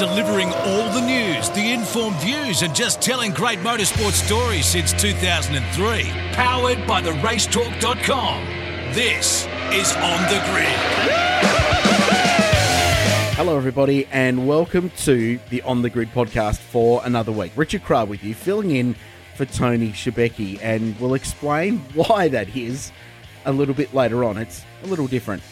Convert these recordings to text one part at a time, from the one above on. delivering all the news, the informed views, and just telling great motorsport stories since 2003. Powered by the racetalk.com. This is On The Grid. Hello, everybody, and welcome to the On The Grid podcast for another week. Richard Crab with you, filling in for Tony Shebecky, and we'll explain why that is a little bit later on. It's a little different.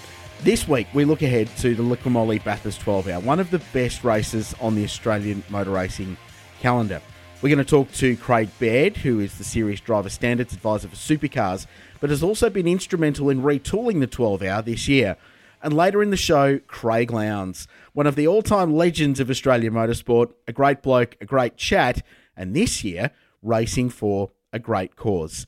This week, we look ahead to the Liqui Moly Bathurst 12 Hour, one of the best races on the Australian motor racing calendar. We're going to talk to Craig Baird, who is the Series Driver Standards Advisor for Supercars, but has also been instrumental in retooling the 12 Hour this year. And later in the show, Craig Lowndes, one of the all-time legends of Australian motorsport, a great bloke, a great chat, and this year, racing for a great cause.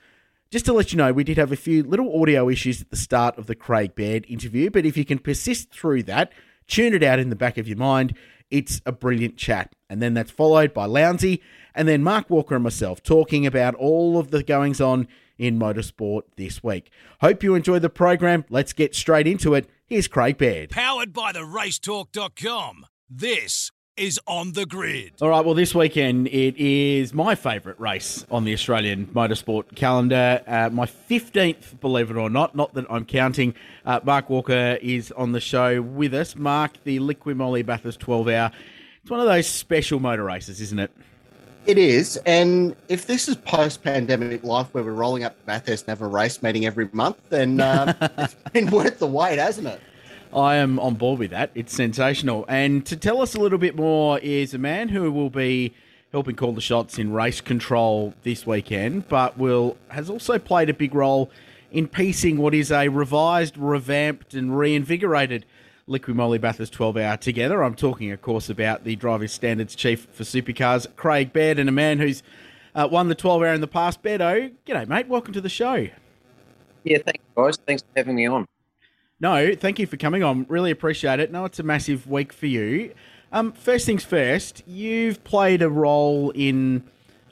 Just to let you know, we did have a few little audio issues at the start of the Craig Baird interview, but if you can persist through that, tune it out in the back of your mind. It's a brilliant chat. And then that's followed by Lounsey, and then Mark Walker and myself talking about all of the goings-on in motorsport this week. Hope you enjoy the program. Let's get straight into it. Here's Craig Baird. Powered by the racetalk.com. This is On The Grid. All right, well, this weekend it is my favourite race on the Australian motorsport calendar. My 15th, believe it or not that I'm counting. Mark Walker is on the show with us. Mark, the Liqui Moly Bathurst 12 Hour. It's one of those special motor races, isn't it? It is, and if this is post-pandemic life where we're rolling up to Bathurst and have a race meeting every month, then it's been worth the wait, hasn't it? I am on board with that. It's sensational. And to tell us a little bit more is a man who will be helping call the shots in race control this weekend, but has also played a big role in piecing what is a revised, revamped and reinvigorated Liqui Moly Bathurst 12 Hour together. I'm talking, of course, about the Driving Standards Chief for Supercars, Craig Baird, and a man who's won the 12 Hour in the past. Bairdo, g'day, mate. Welcome to the show. Yeah, thanks, guys. Thanks for having me on. No, thank you for coming on. Really appreciate it. No, it's a massive week for you. First things first, you've played a role in,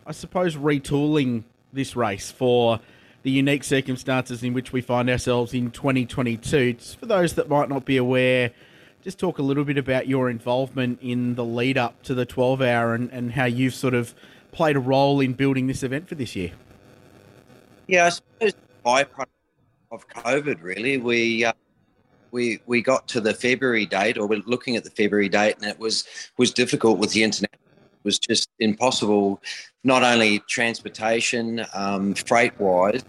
I suppose, retooling this race for the unique circumstances in which we find ourselves in 2022. Just for those that might not be aware, just talk a little bit about your involvement in the lead up to the 12 hour and how you've sort of played a role in building this event for this year. Yeah, I suppose byproduct of COVID, really. We got to the February date, or we're looking at the February date, and it was difficult with the internet. It was just impossible, not only transportation, freight-wise,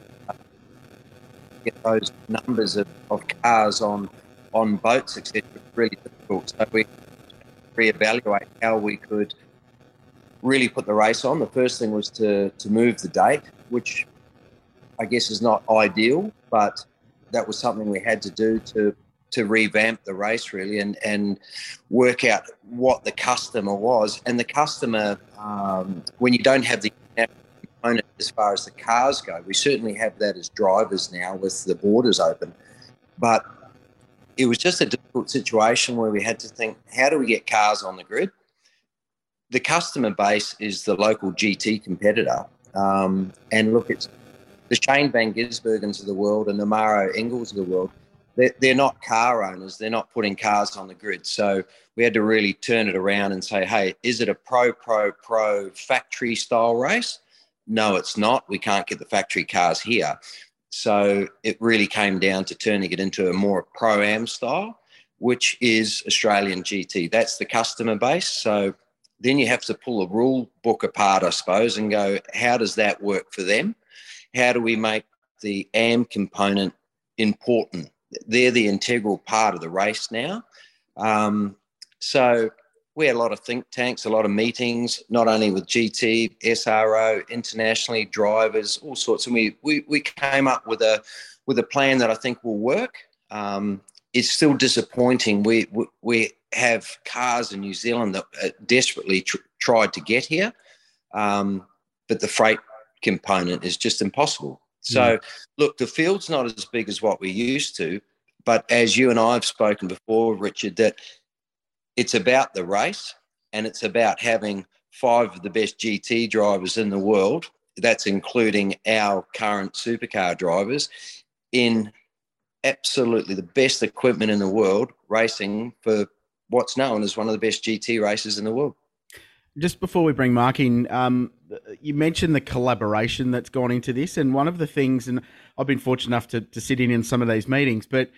get those numbers of cars on boats, etc. Really difficult. So we reevaluate how we could really put the race on. The first thing was to move the date, which I guess is not ideal, but that was something we had to do to revamp the race, really, and work out what the customer was. And the customer, when you don't have the component as far as the cars go, we certainly have that as drivers now with the borders open. But it was just a difficult situation where we had to think, how do we get cars on the grid? The customer base is the local GT competitor. And look, it's the Shane van Gisbergens of the world and the Mauro Ingalls of the world. They're not car owners. They're not putting cars on the grid. So we had to really turn it around and say, hey, is it a pro factory style race? No, it's not. We can't get the factory cars here. So it really came down to turning it into a more pro-am style, which is Australian GT. That's the customer base. So then you have to pull a rule book apart, I suppose, and go, how does that work for them? How do we make the AM component important? They're the integral part of the race now. So we had a lot of think tanks, a lot of meetings, not only with GT, SRO, internationally, drivers, all sorts. And we came up with a plan that I think will work. It's still disappointing. We have cars in New Zealand that desperately tried to get here, but the freight component is just impossible. So, look, the field's not as big as what we used to, but as you and I have spoken before, Richard, that it's about the race and it's about having five of the best GT drivers in the world, that's including our current supercar drivers, in absolutely the best equipment in the world, racing for what's known as one of the best GT races in the world. Just before we bring Mark in, you mentioned the collaboration that's gone into this, and one of the things, and I've been fortunate enough to sit in some of these meetings, but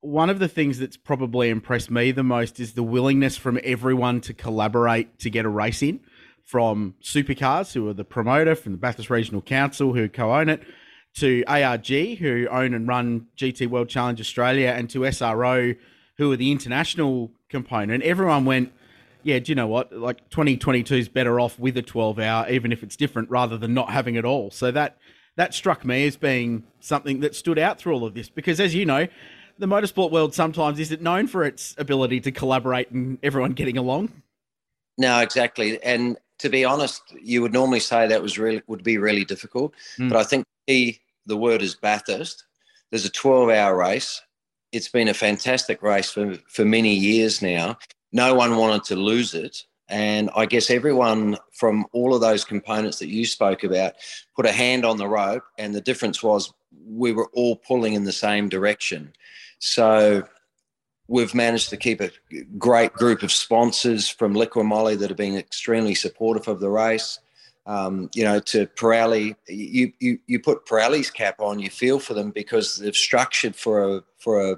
one of the things that's probably impressed me the most is the willingness from everyone to collaborate to get a race in, from Supercars, who are the promoter, from the Bathurst Regional Council, who co-own it, to ARG, who own and run GT World Challenge Australia, and to SRO, who are the international component. Everyone went, yeah, do you know what? Like 2022 is better off with a 12 hour, even if it's different, rather than not having it all. So that struck me as being something that stood out through all of this, because as you know, the motorsport world sometimes isn't known for its ability to collaborate and everyone getting along. No, exactly. And to be honest, you would normally say that would be really difficult, but I think the word is Bathurst. There's a 12 hour race. It's been a fantastic race for many years now. No one wanted to lose it. And I guess everyone from all of those components that you spoke about put a hand on the rope, and the difference was we were all pulling in the same direction. So we've managed to keep a great group of sponsors, from Liqui Moly that have been extremely supportive of the race, to Pirelli. You put Pirelli's cap on, you feel for them, because they've structured for a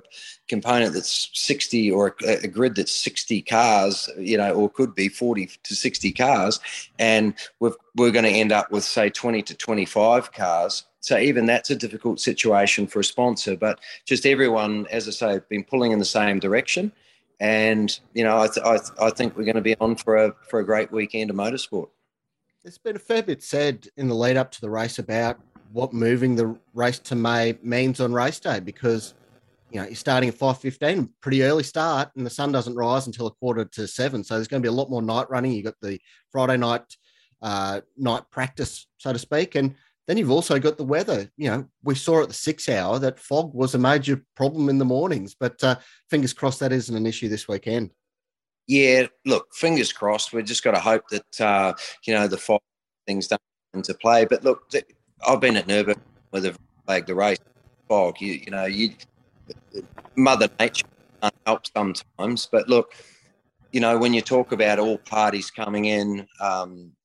component that's 60, or a grid that's 60 cars, or could be 40 to 60 cars. And we're going to end up with, say, 20 to 25 cars. So even that's a difficult situation for a sponsor, but just everyone, as I say, been pulling in the same direction. And, I think we're going to be on for a great weekend of motorsport. There's been a fair bit said in the lead up to the race about what moving the race to May means on race day, because, you're starting at 5:15, pretty early start, and the sun doesn't rise until 6:45. So there's going to be a lot more night running. You've got the Friday night practice, so to speak. And then you've also got the weather. We saw at the 6 hour that fog was a major problem in the mornings, but fingers crossed that isn't an issue this weekend. Yeah, look, fingers crossed. We've just got to hope that, the fog things don't come into play. But look, I've been at Nürburgring where they've flagged the race fog. Mother Nature can't help sometimes. But look, when you talk about all parties coming in,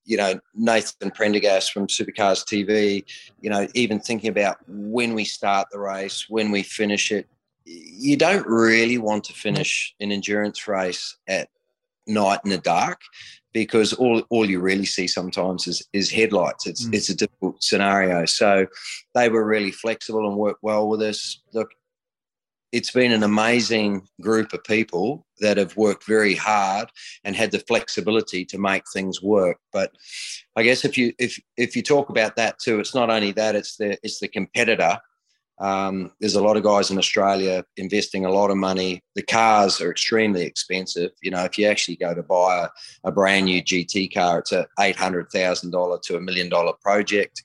Nathan Prendergast from Supercars TV, even thinking about when we start the race, when we finish it. You don't really want to finish an endurance race at night in the dark, because all you really see sometimes is headlights. It's a difficult scenario. So they were really flexible and worked well with us. Look, it's been an amazing group of people that have worked very hard and had the flexibility to make things work. But I guess if you talk about that too, it's not only that, it's the competitor. There's a lot of guys in Australia investing a lot of money. The cars are extremely expensive. If you actually go to buy a brand new GT car, it's a $800,000 to $1 million project.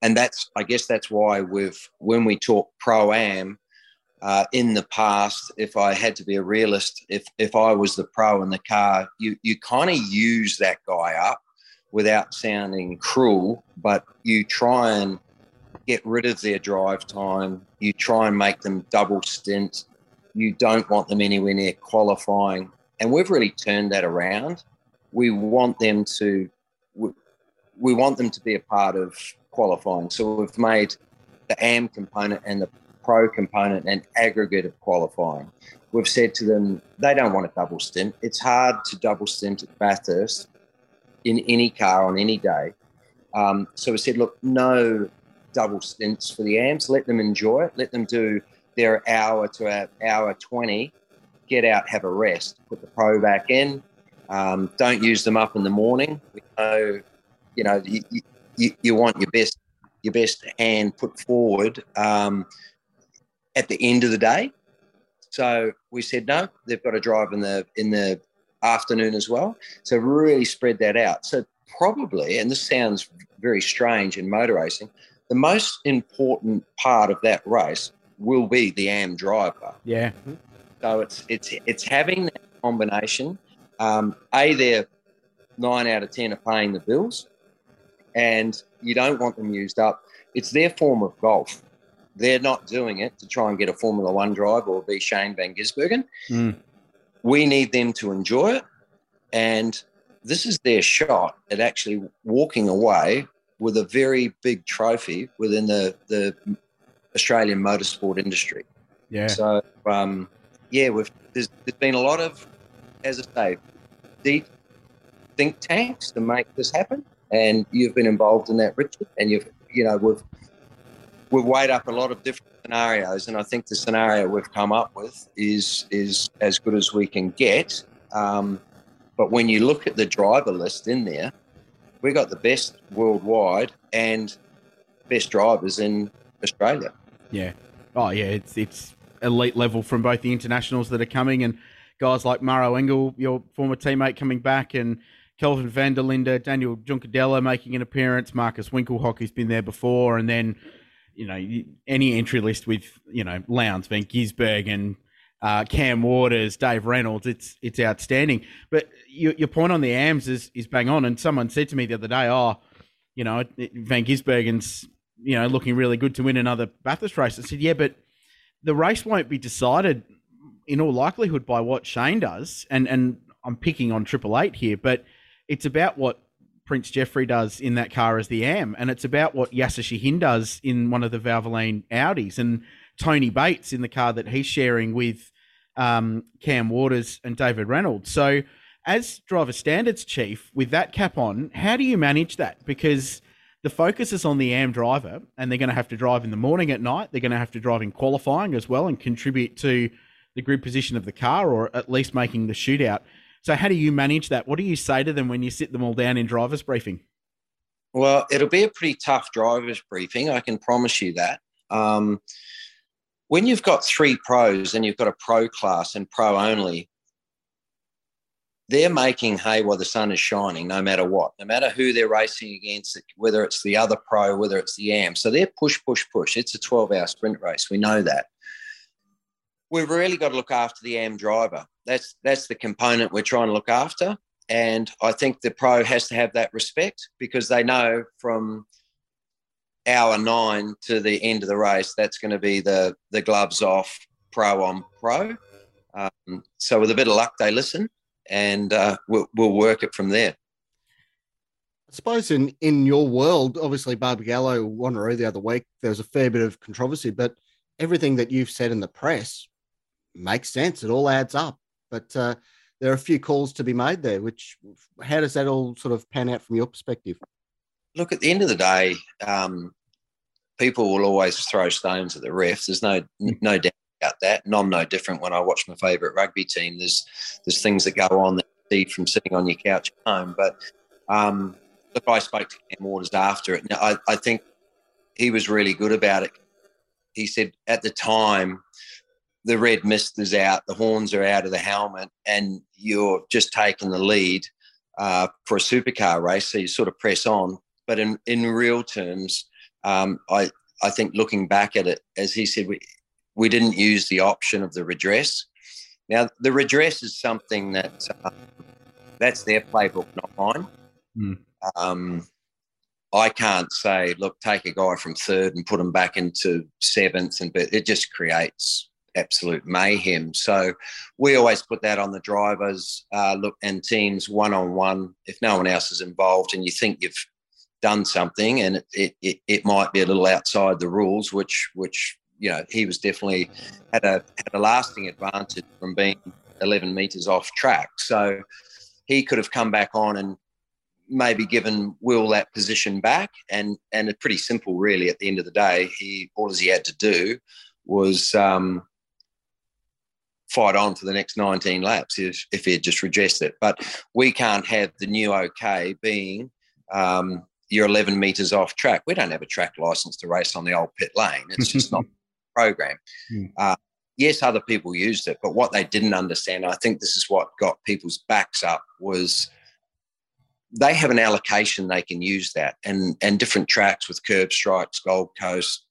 And that's why when we talk pro-am, in the past, if I had to be a realist, if I was the pro in the car, you kind of use that guy up without sounding cruel, but you try and get rid of their drive time. You try and make them double stint. You don't want them anywhere near qualifying. And we've really turned that around. We want them to be a part of qualifying. So we've made the AM component and the pro component an aggregate of qualifying. We've said to them, they don't want a double stint. It's hard to double stint at Bathurst in any car on any day. So we said, look, no double stints for the AMs. Let them enjoy it. Let them do their hour to an hour 20, get out, have a rest, put the pro back in. Don't use them up in the morning. We know, you want your best hand put forward at the end of the day. So we said no. They've got to drive in the afternoon as well. So really spread that out. So probably, and this sounds very strange in motor racing, the most important part of that race will be the AM driver. Yeah. So it's having that combination. Their 9 out of 10 are paying the bills, and you don't want them used up. It's their form of golf. They're not doing it to try and get a Formula One drive or be Shane van Gisbergen. Mm. We need them to enjoy it. And this is their shot at actually walking away with a very big trophy within the Australian motorsport industry. Yeah. So, yeah, there's been a lot of, as I say, deep think tanks to make this happen. And you've been involved in that, Richard, and we've weighed up a lot of different scenarios, and I think the scenario we've come up with is as good as we can get. But when you look at the driver list in there, we got the best worldwide and best drivers in Australia. Yeah. Oh, yeah, it's elite level from both the internationals that are coming and guys like Mauro Ingalls, your former teammate, coming back, and Kelvin van der Linde, Daniel Junkadella making an appearance, Marcus Winkelhock, who's been there before, and then any entry list with, Lowndes, van Gisbergen, Cam Waters, Dave Reynolds, it's outstanding. But your point on the AMs is bang on. And someone said to me the other day, van Gisbergen's, looking really good to win another Bathurst race. I said, yeah, but the race won't be decided in all likelihood by what Shane does. And I'm picking on Triple Eight here, but it's about what Prince Jeffrey does in that car as the AM, and it's about what Yasser Shahin does in one of the Valvoline Audis, and Tony Bates in the car that he's sharing with Cam Waters and David Reynolds. So as driver standards chief with that cap on, how do you manage that? Because the focus is on the AM driver, and they're going to have to drive in the morning, at night, they're going to have to drive in qualifying as well and contribute to the grid position of the car, or at least making the shootout. So how do you manage that? What do you say to them when you sit them all down in driver's briefing? Well, it'll be a pretty tough driver's briefing, I can promise you that. When you've got three pros and you've got a pro class and pro only, they're making hay while the sun is shining, no matter what, no matter who they're racing against, whether it's the other pro, whether it's the AM. So they're push, push, push. It's a 12-hour sprint race. We know that. We've really got to look after the AM driver. That's the component we're trying to look after. And I think the pro has to have that respect, because they know from hour 9 to the end of the race, that's going to be the gloves off, pro on pro. So with a bit of luck, they listen, and we'll work it from there. I suppose in your world, obviously Barbie Gallo won the other week. There was a fair bit of controversy, but everything that you've said in the press makes sense. It all adds up. But there are a few calls to be made there, how does that all sort of pan out from your perspective? Look, at the end of the day, people will always throw stones at the refs. There's no doubt about that. And I'm no different when I watch my favourite rugby team. There's things that go on that you see from sitting on your couch at home. But look, I spoke to Cam Waters after it. Now, I think he was really good about it. He said at the time, the red mist is out, the horns are out of the helmet, and you're just taking the lead for a supercar race, so you sort of press on. But in real terms, I think looking back at it, as he said, we didn't use the option of the redress. Now, the redress is something that's their playbook, not mine. Mm. I can't say, look, take a guy from third and put him back into seventh, but it just creates absolute mayhem. So we always put that on the drivers and teams one-on-one if no one else is involved, and you think you've done something and it might be a little outside the rules, which he was definitely had a lasting advantage from being 11 metres off track. So he could have come back on and maybe given Will that position back, and it's pretty simple really at the end of the day. All he had to do was fight on for the next 19 laps if he had just redressed it. But we can't have the new okay being you're 11 metres off track. We don't have a track licence to race on the old pit lane. It's just not the program. Yes, other people used it, but what they didn't understand, I think this is what got people's backs up, was they have an allocation they can use that, and different tracks with curb strikes, Gold Coast,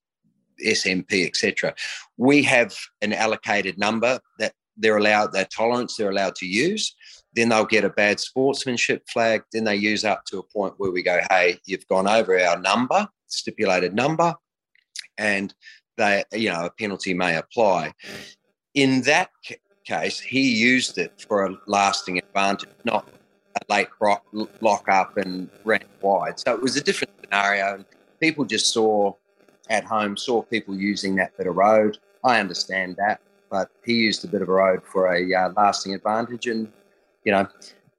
SMP, etc. We have an allocated number that they're allowed to use. Then they'll get a bad sportsmanship flag. Then they use up to a point where we go, hey, you've gone over our number, stipulated number, and they, you know, a penalty may apply. In that case, he used it for a lasting advantage, not a late lock up and ran wide. So it was a different scenario. And people just saw at home, saw people using that bit of road. I understand that, but he used a bit of a road for a lasting advantage. And, you know,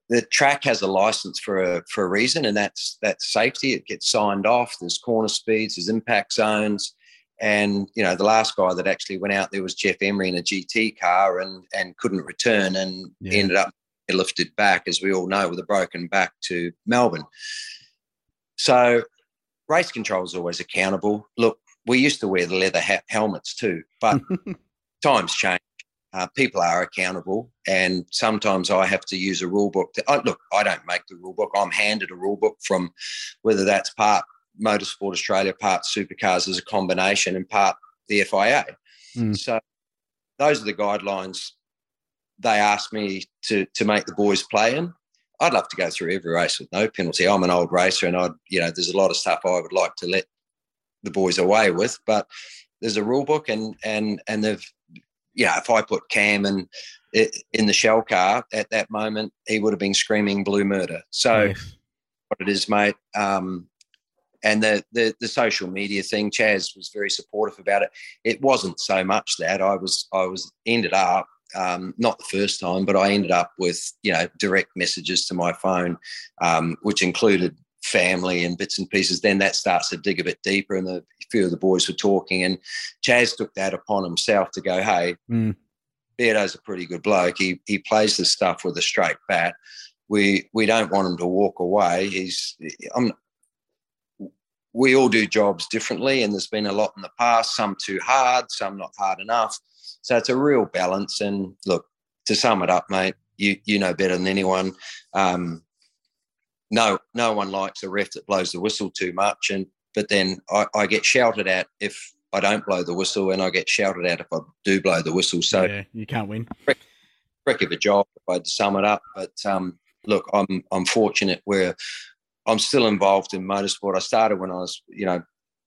the track has a license for a reason, and that's safety. It gets signed off. There's corner speeds, there's impact zones. And, you know, the last guy that actually went out there was Jeff Emery in a GT car and couldn't return, and he ended up lifted back, as we all know, with a broken back to Melbourne. So race control is always accountable. Look, we used to wear the leather helmets too, but times change. People are accountable, and sometimes I have to use a rule book. Look, I don't make the rule book. I'm handed a rule book from, whether that's part Motorsport Australia, part Supercars as a combination, and part the FIA. So those are the guidelines they asked me to make the boys play in. I'd love to go through every race with no penalty. I'm an old racer, and there's a lot of stuff I would like to let the boys away with, but there's a rule book, and they've, if I put Cam in the shell car at that moment, he would have been screaming blue murder. So what it is, mate. And the social media thing, Chaz was very supportive about it. It wasn't so much that I was ended up, not the first time, but I ended up with, direct messages to my phone, which included family and bits and pieces. Then that starts to dig a bit deeper, and a few of the boys were talking, and Chaz took that upon himself to go, hey, Beardo's a pretty good bloke. He plays this stuff with a straight bat. We don't want him to walk away. We all do jobs differently, and there's been a lot in the past, some too hard, some not hard enough. So it's a real balance. And look, to sum it up, mate, you know better than anyone. No one likes a ref that blows the whistle too much. But then I get shouted at if I don't blow the whistle, and I get shouted at if I do blow the whistle. So yeah, you can't win. Wreck of a job, if I had to sum it up. But look, I'm fortunate where I'm still involved in motorsport. I started when I was,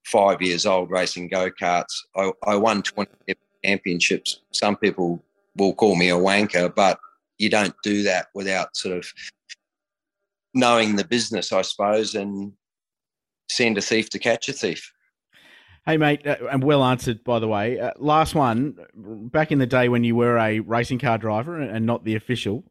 5 years old racing go-karts. I won 20 championships. Some people will call me a wanker, but you don't do that without sort of knowing the business, I suppose, and send a thief to catch a thief. Hey, mate, and well answered, by the way. Last one, back in the day when you were a racing car driver and not the official,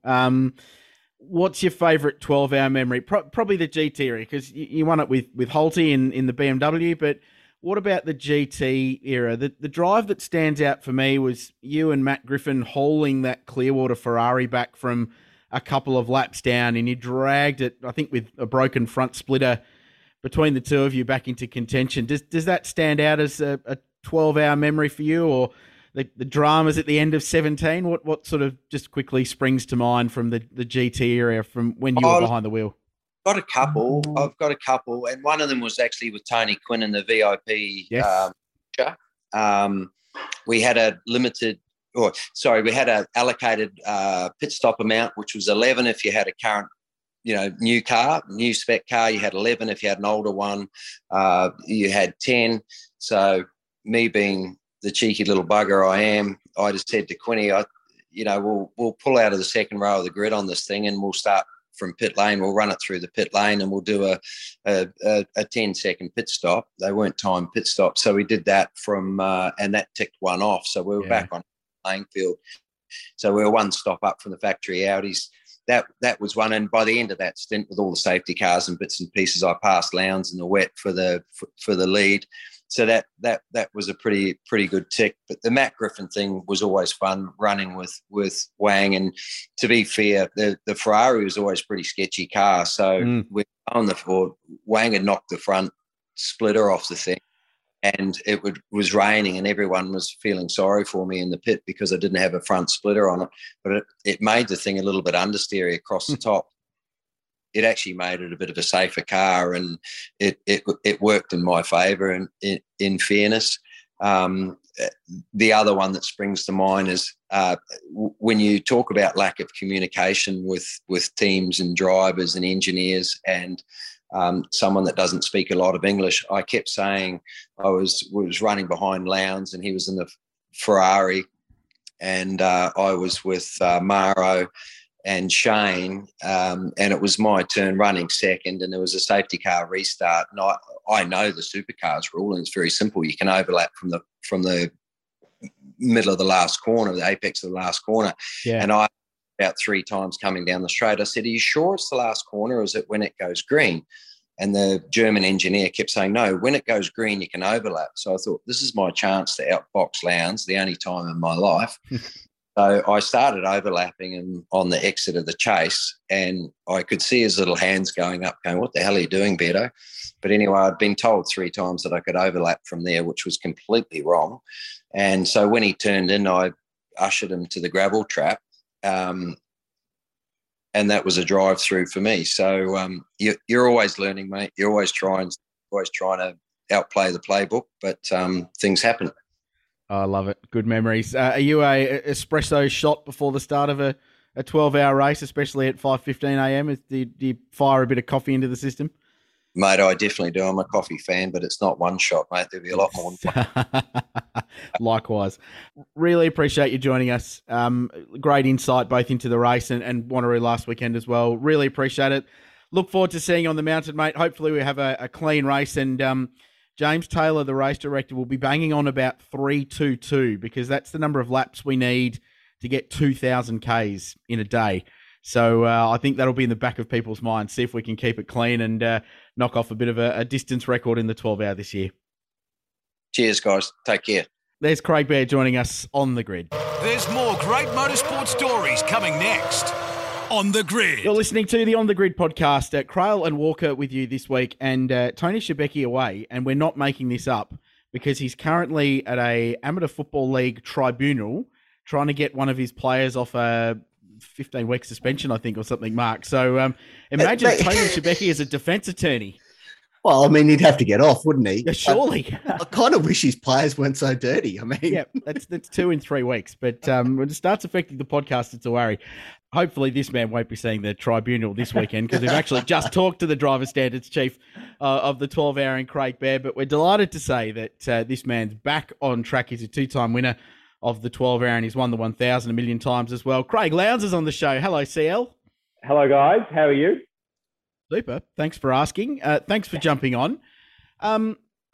what's your favourite 12-hour memory? Probably the GT era, because you won it with Holty in the BMW, but what about the GT era? The drive that stands out for me was you and Matt Griffin hauling that Clearwater Ferrari back from a couple of laps down, and you dragged it, I think, with a broken front splitter between the two of you back into contention. Does that stand out as a 12-hour memory for you, or the dramas at the end of 17? What sort of just quickly springs to mind from the GT era, from when you were behind the wheel? I've got a couple, and one of them was actually with Tony Quinn in the VIP. Yes. We had a allocated pit stop amount, which was 11 if you had a current, new spec car. You had 11 if you had an older one. You had 10. So me being the cheeky little bugger I am, I just said to Quinny, we'll pull out of the second row of the grid on this thing, and we'll start from pit lane. We'll run it through the pit lane, and we'll do a 10-second pit stop. They weren't timed pit stops, so we did that and that ticked one off. So we were back on playing field. So we were one stop up from the factory Audis. That was one. And by the end of that stint, with all the safety cars and bits and pieces, I passed Lowndes in the wet for the lead. So that was a pretty good tick. But the Matt Griffin thing was always fun, running with Wang. And to be fair, the Ferrari was always a pretty sketchy car. So we on the Ford, Wang had knocked the front splitter off the thing, and it was raining, and everyone was feeling sorry for me in the pit because I didn't have a front splitter on it. But it made the thing a little bit understeery across the top. It actually made it a bit of a safer car, and it worked in my favour. And in fairness, the other one that springs to mind is when you talk about lack of communication with teams and drivers and engineers, and someone that doesn't speak a lot of English. I kept saying I was running behind Lowndes and he was in the Ferrari, and I was with Mauro and Shane, and it was my turn running second, and there was a safety car restart. And I know the Supercars rule, and it's very simple. You can overlap from the middle of the last corner, the apex of the last corner. Yeah. And I, about three times coming down the straight, I said, "Are you sure it's the last corner, or is it when it goes green?" And the German engineer kept saying, "No, when it goes green, you can overlap." So I thought, this is my chance to outbox Lowndes, the only time in my life. So I started overlapping him on the exit of the chase, and I could see his little hands going up, going, "What the hell are you doing, Beto?" But anyway, I'd been told three times that I could overlap from there, which was completely wrong. And so when he turned in, I ushered him to the gravel trap, and that was a drive through for me. So you're always learning, mate. You're always trying to outplay the playbook, but things happen. I love it. Good memories. Are you a espresso shot before the start of a 12-hour race, especially at 5:15 a.m.? Do you fire a bit of coffee into the system? Mate, I definitely do. I'm a coffee fan, but it's not one shot, mate. There'll be a lot more. Likewise. Really appreciate you joining us. Great insight both into the race and Wanneroo last weekend as well. Really appreciate it. Look forward to seeing you on the mountain, mate. Hopefully we have a clean race, and James Taylor, the race director, will be banging on about 3:22 because that's the number of laps we need to get 2,000 Ks in a day. So I think that'll be in the back of people's minds, see if we can keep it clean and knock off a bit of a distance record in the 12-hour this year. Cheers, guys. Take care. There's Craig Baird joining us on The Grid. There's more great motorsport stories coming next. On The Grid. You're listening to the On The Grid podcast. Crail and Walker with you this week, and Tony Shebecky away, and we're not making this up because he's currently at a amateur football league tribunal trying to get one of his players off a 15-week suspension, I think, or something, Mark. So imagine Tony Shebecky as a defence attorney. Well, I mean, he'd have to get off, wouldn't he? Yeah, surely. I kind of wish his players weren't so dirty. I mean, yeah, that's 2 in 3 weeks. But when it starts affecting the podcast, it's a worry. Hopefully this man won't be seeing the tribunal this weekend, because we've actually just talked to the driver standards chief of the 12-hour and Craig Baird. But we're delighted to say that this man's back on track. He's a two-time winner of the 12-hour and he's won the 1,000 a million times as well. Craig Lowndes is on the show. Hello, CL. Hello, guys. How are you? Super. Thanks for asking. Thanks for jumping on.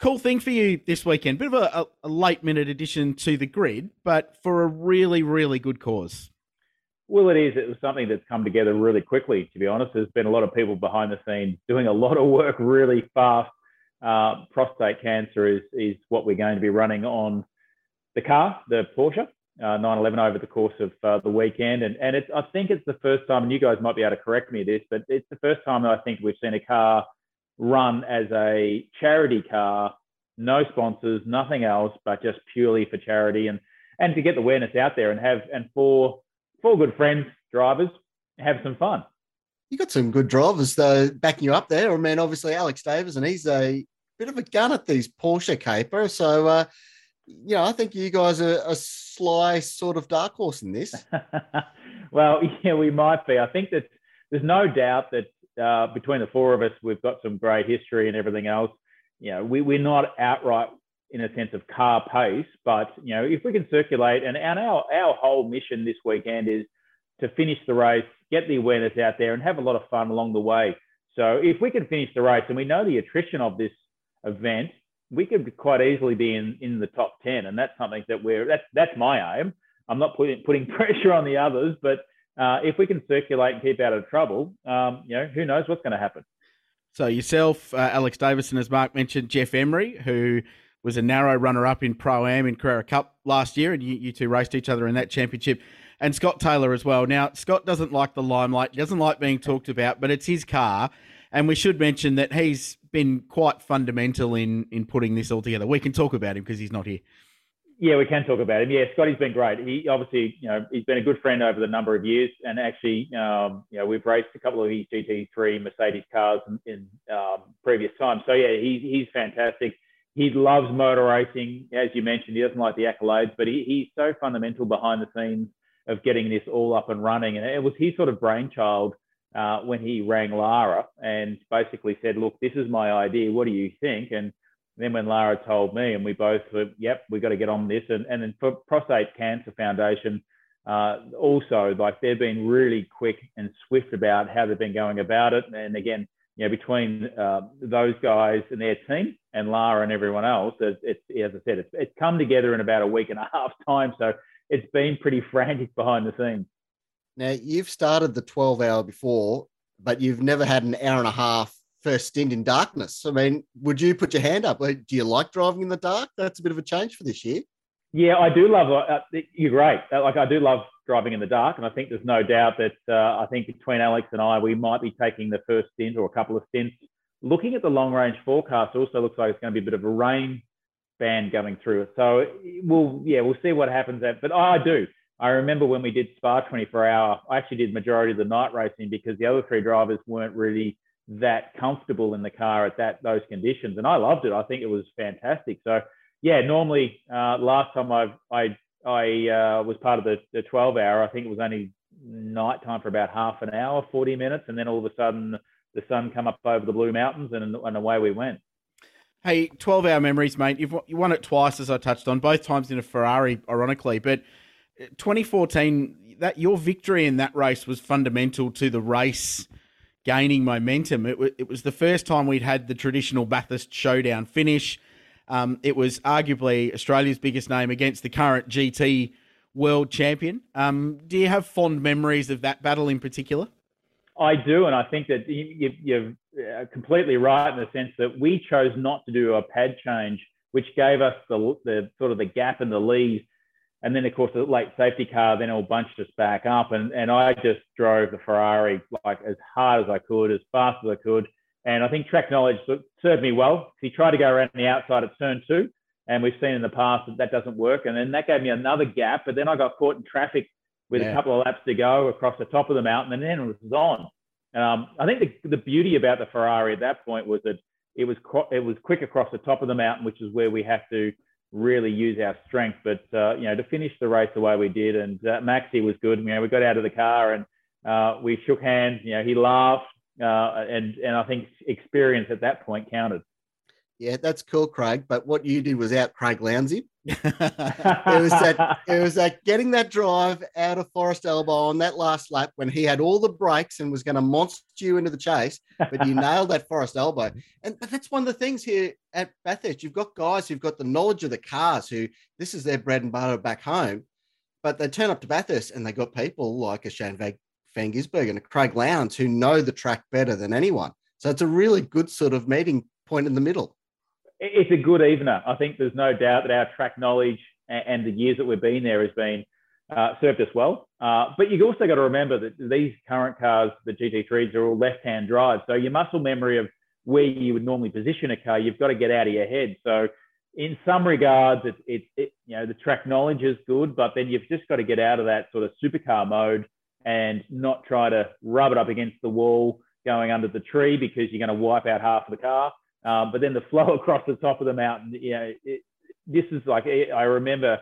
Cool thing for you this weekend. Bit of a late-minute addition to The Grid, but for a really, really good cause. Well, it is. It was something that's come together really quickly, to be honest. There's been a lot of people behind the scenes doing a lot of work really fast. Prostate cancer is what we're going to be running on the car, the Porsche 911, over the course of the weekend. And it's, I think it's the first time, and you guys might be able to correct me this, but it's the first time that I think we've seen a car run as a charity car, no sponsors, nothing else, but just purely for charity and to get the awareness out there and have, and for four good friends, drivers, have some fun. You got some good drivers, though, backing you up there. I mean, obviously, Alex Davison, he's a bit of a gun at these Porsche caper. So, you know, I think you guys are a sly sort of dark horse in this. Well, yeah, we might be. I think that there's no doubt that between the four of us, we've got some great history and everything else. You know, we're not outright, in a sense, of car pace, but you know, if we can circulate, and our whole mission this weekend is to finish the race, get the awareness out there and have a lot of fun along the way. So if we can finish the race, and we know the attrition of this event, we could quite easily be in the top 10. And that's something that that's my aim. I'm not putting pressure on the others, but if we can circulate and keep out of trouble, you know, who knows what's going to happen. So yourself, Alex Davison, as Mark mentioned, Jeff Emery, who was a narrow runner-up in Pro-Am in Carrera Cup last year, and you two raced each other in that championship, and Scott Taylor as well. Now, Scott doesn't like the limelight, doesn't like being talked about, but it's his car, and we should mention that he's been quite fundamental in putting this all together. We can talk about him because he's not here. Yeah, we can talk about him. Yeah, Scotty's been great. He obviously, you know, he's been a good friend over the number of years, and actually, you know, we've raced a couple of his GT3 Mercedes cars in previous times. So, yeah, he's fantastic. He loves motor racing. As you mentioned, he doesn't like the accolades, but he's so fundamental behind the scenes of getting this all up and running. And it was his sort of brainchild when he rang Lara and basically said, look, this is my idea. What do you think? And then when Lara told me, and we both said, yep, we've got to get on this. And then for Prostate Cancer Foundation, also, like, they've been really quick and swift about how they've been going about it. And again, you know, between those guys and their team and Lara and everyone else, as I said, it's come together in about a week and a half time. So it's been pretty frantic behind the scenes. Now, you've started the 12-hour before, but you've never had an hour and a half first stint in darkness. I mean, would you put your hand up? Do you like driving in the dark? That's a bit of a change for this year. Yeah, I do love you're great. Like, I do love driving in the dark, and I think there's no doubt that I think between Alex and I, we might be taking the first stint or a couple of stints. Looking at the long-range forecast, also looks like it's going to be a bit of a rain band going through it. So we'll see what happens. But I do. I remember when we did Spa 24-hour, I actually did the majority of the night racing because the other three drivers weren't really that comfortable in the car at those conditions. And I loved it. I think it was fantastic. So, yeah, normally last time I was part of the 12-hour, I think it was only nighttime for about half an hour, 40 minutes. And then all of a sudden the sun come up over the Blue Mountains and away we went. Hey, 12-hour memories, mate. You won it twice, as I touched on, both times in a Ferrari, ironically. But 2014, that your victory in that race was fundamental to the race gaining momentum. It was the first time we'd had the traditional Bathurst showdown finish. It was arguably Australia's biggest name against the current GT world champion. Do you have fond memories of that battle in particular? I do, and I think that you're completely right in the sense that we chose not to do a pad change, which gave us the sort of the gap in the lead. And then, of course, the late safety car, then all bunched us back up. And I just drove the Ferrari like as hard as I could, as fast as I could. And I think track knowledge served me well. He tried to go around the outside at turn two. And we've seen in the past that doesn't work. And then that gave me another gap. But then I got caught in traffic with a couple of laps to go across the top of the mountain. And then it was on. I think the beauty about the Ferrari at that point was that it was quick across the top of the mountain, which is where we have to really use our strength, but to finish the race the way we did, and Maxi was good. We got out of the car and we shook hands. He laughed, and I think experience at that point counted. Yeah, that's cool, Craig. But what you did was out Craig Lowndes him. It was that getting that drive out of Forest Elbow on that last lap when he had all the brakes and was going to monster you into the chase, but you nailed that Forest Elbow. But that's one of the things here at Bathurst. You've got guys who've got the knowledge of the cars who this is their bread and butter back home, but they turn up to Bathurst and they got people like a Shane van Gisbergen and a Craig Lowndes who know the track better than anyone. So it's a really good sort of meeting point in the middle. It's a good evener. I think there's no doubt that our track knowledge and the years that we've been there has been served us well. But you've also got to remember that these current cars, the GT3s, are all left-hand drive. So your muscle memory of where you would normally position a car, you've got to get out of your head. So in some regards, the track knowledge is good, but then you've just got to get out of that sort of supercar mode and not try to rub it up against the wall going under the tree because you're going to wipe out half of the car. But then the flow across the top of the mountain, this is like, I remember,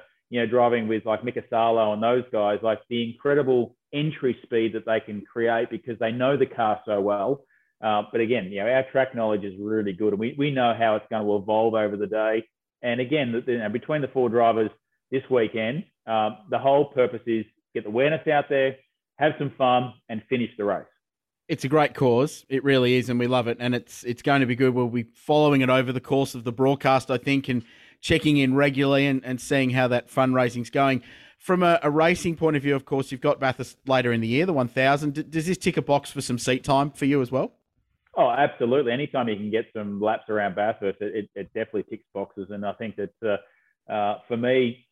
driving with like Mika Salo and those guys, like the incredible entry speed that they can create because they know the car so well. But again, our track knowledge is really good. And we know how it's going to evolve over the day. And again, between the four drivers this weekend, the whole purpose is get the awareness out there, have some fun and finish the race. It's a great cause. It really is, and we love it, and it's going to be good. We'll be following it over the course of the broadcast, I think, and checking in regularly and seeing how that fundraising's going. From a racing point of view, of course, you've got Bathurst later in the year, the 1,000. Does this tick a box for some seat time for you as well? Oh, absolutely. Anytime you can get some laps around Bathurst, it definitely ticks boxes, and I think that for me,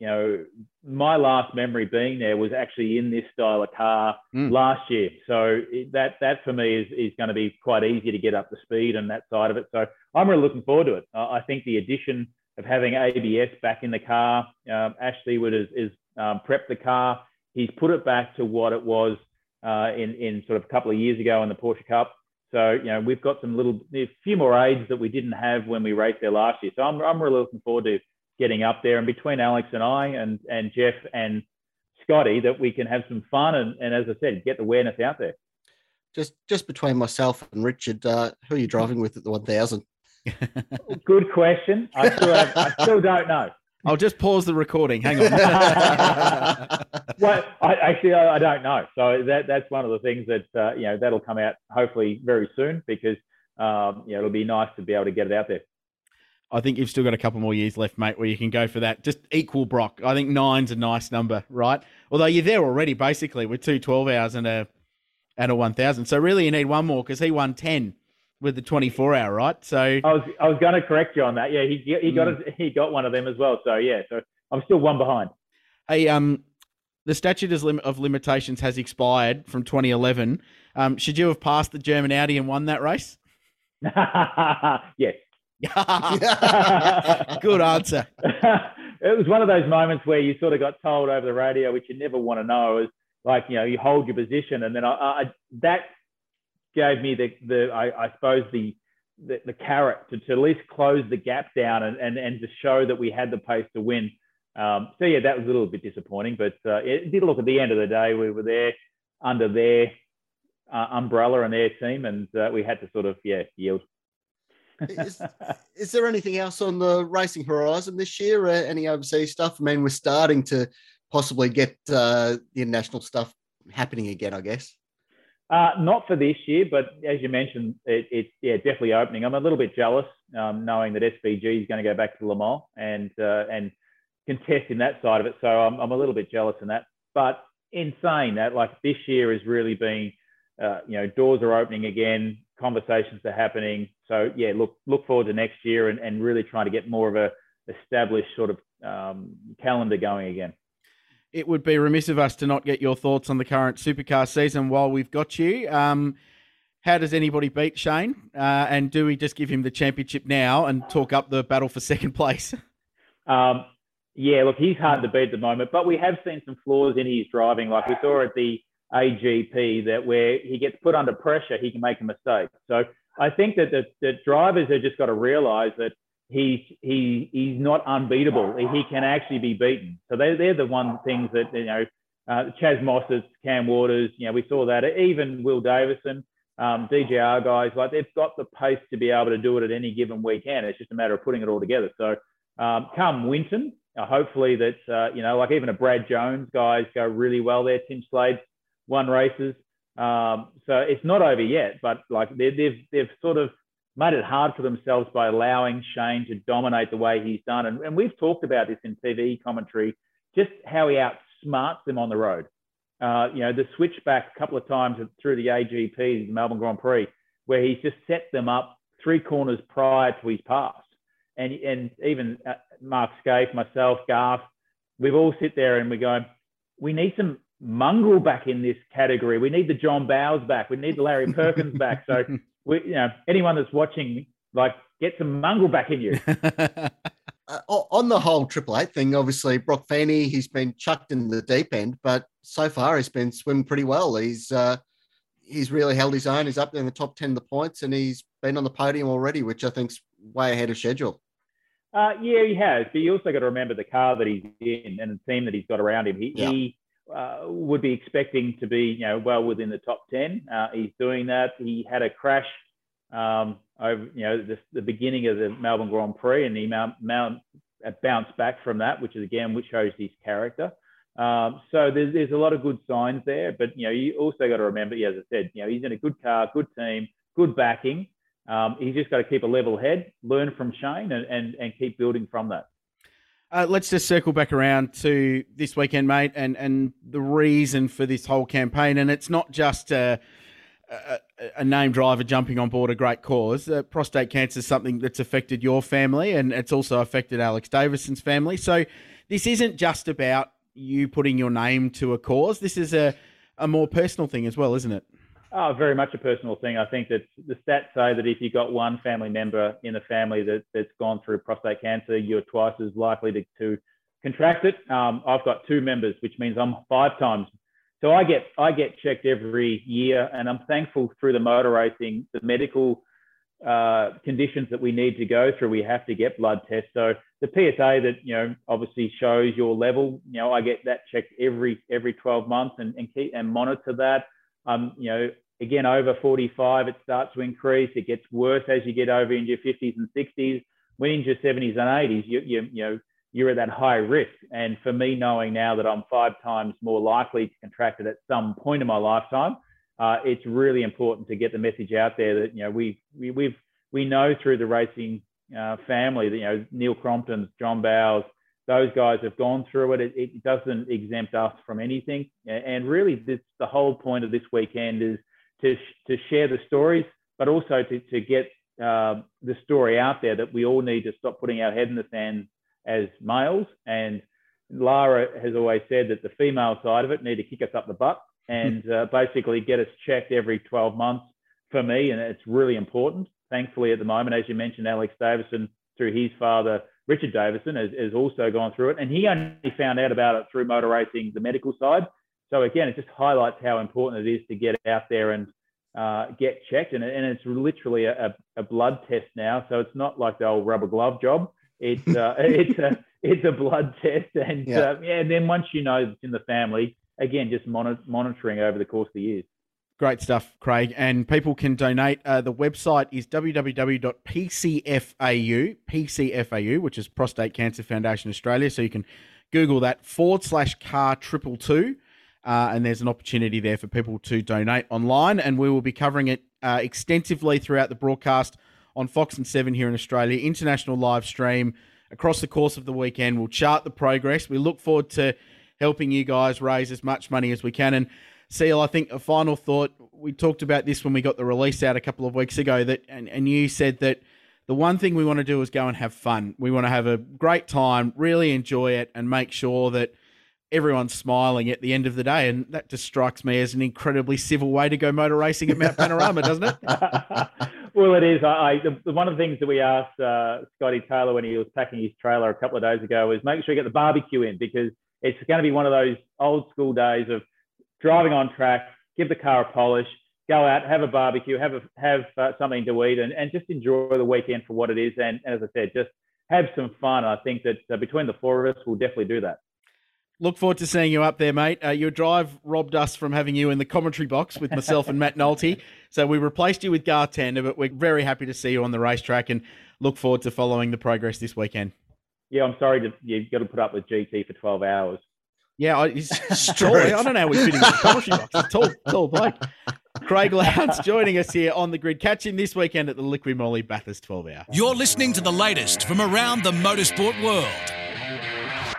my last memory being there was actually in this style of car last year. So that for me is going to be quite easy to get up to speed on that side of it. So I'm really looking forward to it. I think the addition of having ABS back in the car, Ash Seward has prepped the car. He's put it back to what it was in sort of a couple of years ago in the Porsche Cup. So, we've got a few more aids that we didn't have when we raced there last year. So I'm really looking forward to getting up there, and between Alex and I and Jeff and Scotty, that we can have some fun and as I said, get the awareness out there. just between myself and Richard, who are you driving with at the 1000? Good question. I still don't know. I'll just pause the recording. Hang on. Well, I don't know. So that's one of the things that, that'll come out hopefully very soon, because, it'll be nice to be able to get it out there. I think you've still got a couple more years left, mate, where you can go for that. Just equal Brock. I think 9's a nice number, right? Although you're there already, basically, with two 12 hours and a 1,000. So really you need one more, because he won 10 with the 24-hour, right? So I was going to correct you on that. Yeah, he got one of them as well. So yeah, so I'm still one behind. Hey, the statute of limitations has expired from 2011. Should you have passed the German Audi and won that race? Yes. Good answer. It was one of those moments where you sort of got told over the radio, which you never want to know, is like, you hold your position, and then that gave me the carrot to at least close the gap down and to show that we had the pace to win. So yeah, that was a little bit disappointing, but it did look, at the end of the day, we were there under their umbrella and their team, and we had to sort of yield. Is there anything else on the racing horizon this year? Any overseas stuff? I mean, we're starting to possibly get the international stuff happening again, I guess. Not for this year, but as you mentioned, it's definitely opening. I'm a little bit jealous, knowing that SVG is going to go back to Le Mans and contesting that side of it. So I'm a little bit jealous in that. But in saying that, like, this year has really been, doors are opening again, conversations are happening. So yeah, look forward to next year and really trying to get more of a established sort of calendar going again. It would be remiss of us to not get your thoughts on the current supercar season while we've got you. How does anybody beat Shane? And do we just give him the championship now and talk up the battle for second place? Look, he's hard to beat at the moment, but we have seen some flaws in his driving. Like we saw at the AGP, that where he gets put under pressure, he can make a mistake. So I think that the drivers have just got to realise that he's not unbeatable. He can actually be beaten. So they're the one things that, Chaz Mostert, Cam Waters, we saw that. Even Will Davison, DJR guys, like, they've got the pace to be able to do it at any given weekend. It's just a matter of putting it all together. So come Winton, hopefully that, like even a Brad Jones guys go really well there. Tim Slade won races. So it's not over yet, but like they've sort of made it hard for themselves by allowing Shane to dominate the way he's done. And we've talked about this in TV commentary, just how he outsmarts them on the road. The switchback a couple of times through the AGP, the Melbourne Grand Prix, where he's just set them up three corners prior to his pass. And even Mark Scaife, myself, Garth, we've all sit there and we're going, we need some mongrel back in this category. We need the John Bowles back. We need the Larry Perkins back. So we, anyone that's watching, like, get some mongrel back in you. On the whole Triple Eight thing, obviously Brock Feeney, he's been chucked in the deep end, but so far he's been swimming pretty well. He's really held his own. He's up there in the top 10 of the points, and he's been on the podium already, which I think's way ahead of schedule. He has, but you also got to remember the car that he's in and the team that he's got around him. He would be expecting to be, well within the top 10. He's doing that. He had a crash over, the beginning of the Melbourne Grand Prix, and he bounced back from that, which is again, which shows his character. So there's a lot of good signs there, but you also got to remember, as I said, he's in a good car, good team, good backing. He's just got to keep a level head, learn from Shane, and keep building from that. Let's just circle back around to this weekend, mate, and the reason for this whole campaign. And it's not just a name driver jumping on board a great cause. Prostate cancer is something that's affected your family, and it's also affected Alex Davison's family. So this isn't just about you putting your name to a cause. This is a more personal thing as well, isn't it? Oh, very much a personal thing. I think that the stats say that if you've got one family member in the family that's gone through prostate cancer, you're twice as likely to contract it. I've got two members, which means I'm 5 times. So I get checked every year, and I'm thankful through the motor racing, the medical conditions that we need to go through, we have to get blood tests. So the PSA that, obviously shows your level, I get that checked every 12 months and monitor that. Again, over 45, it starts to increase. It gets worse as you get over into your 50s and 60s. When into your 70s and 80s, you're at that high risk. And for me, knowing now that I'm 5 times more likely to contract it at some point in my lifetime, it's really important to get the message out there that, you know, we know through the racing family that, you know, Neil Crompton's, John Bowles, those guys have gone through it. It doesn't exempt us from anything. And really, the whole point of this weekend is to share the stories, but also to get the story out there that we all need to stop putting our head in the sand as males. And Lara has always said that the female side of it need to kick us up the butt and basically get us checked every 12 months for me. And it's really important. Thankfully, at the moment, as you mentioned, Alex Davison, through his father, Richard Davison, has also gone through it. And he only found out about it through motor racing, the medical side. So again, it just highlights how important it is to get out there and get checked. And it's literally a blood test now. So it's not like the old rubber glove job. It's it's a blood test. And and then once you know it's in the family, again, just monitoring over the course of the years. Great stuff, Craig. And people can donate. The website is www.PCFAU, which is Prostate Cancer Foundation Australia. So you can Google that /car222. And there's an opportunity there for people to donate online. And we will be covering it extensively throughout the broadcast on Fox and 7 here in Australia. International live stream across the course of the weekend. We'll chart the progress. We look forward to helping you guys raise as much money as we can. And Seal, I think a final thought, we talked about this when we got the release out a couple of weeks ago, that and you said that the one thing we want to do is go and have fun. We want to have a great time, really enjoy it, and make sure that everyone's smiling at the end of the day. And that just strikes me as an incredibly civil way to go motor racing at Mount Panorama, doesn't it? Well, it is. One of the things that we asked Scotty Taylor when he was packing his trailer a couple of days ago was make sure you get the barbecue in, because it's going to be one of those old school days of driving on track, give the car a polish, go out, have a barbecue, have something to eat, and just enjoy the weekend for what it is. And as I said, just have some fun. I think that between the four of us, we'll definitely do that. Look forward to seeing you up there, mate. Your drive robbed us from having you in the commentary box with myself and Matt Nolte. So we replaced you with Garth Tander, but we're very happy to see you on the racetrack and look forward to following the progress this weekend. Yeah, I'm sorry that you've got to put up with GT for 12 hours. Yeah, it's strolling. I don't know how we fit in the commentary box. It's tall bloke. Craig Lowndes joining us here on The Grid. Catch him this weekend at the Liqui Moly Bathurst 12 Hour. You're listening to the latest from around the motorsport world.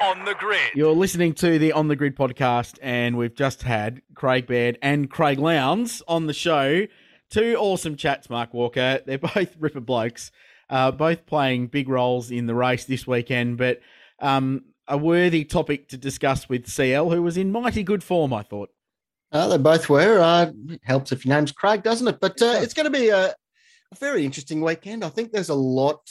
On The Grid. You're listening to the On The Grid podcast, and we've just had Craig Baird and Craig Lowndes on the show. Two awesome chats, Mark Walker. They're both ripper blokes, both playing big roles in the race this weekend, but a worthy topic to discuss with CL, who was in mighty good form, I thought. They both were. It helps if your name's Craig, doesn't it? But it's going to be a very interesting weekend. I think there's a lot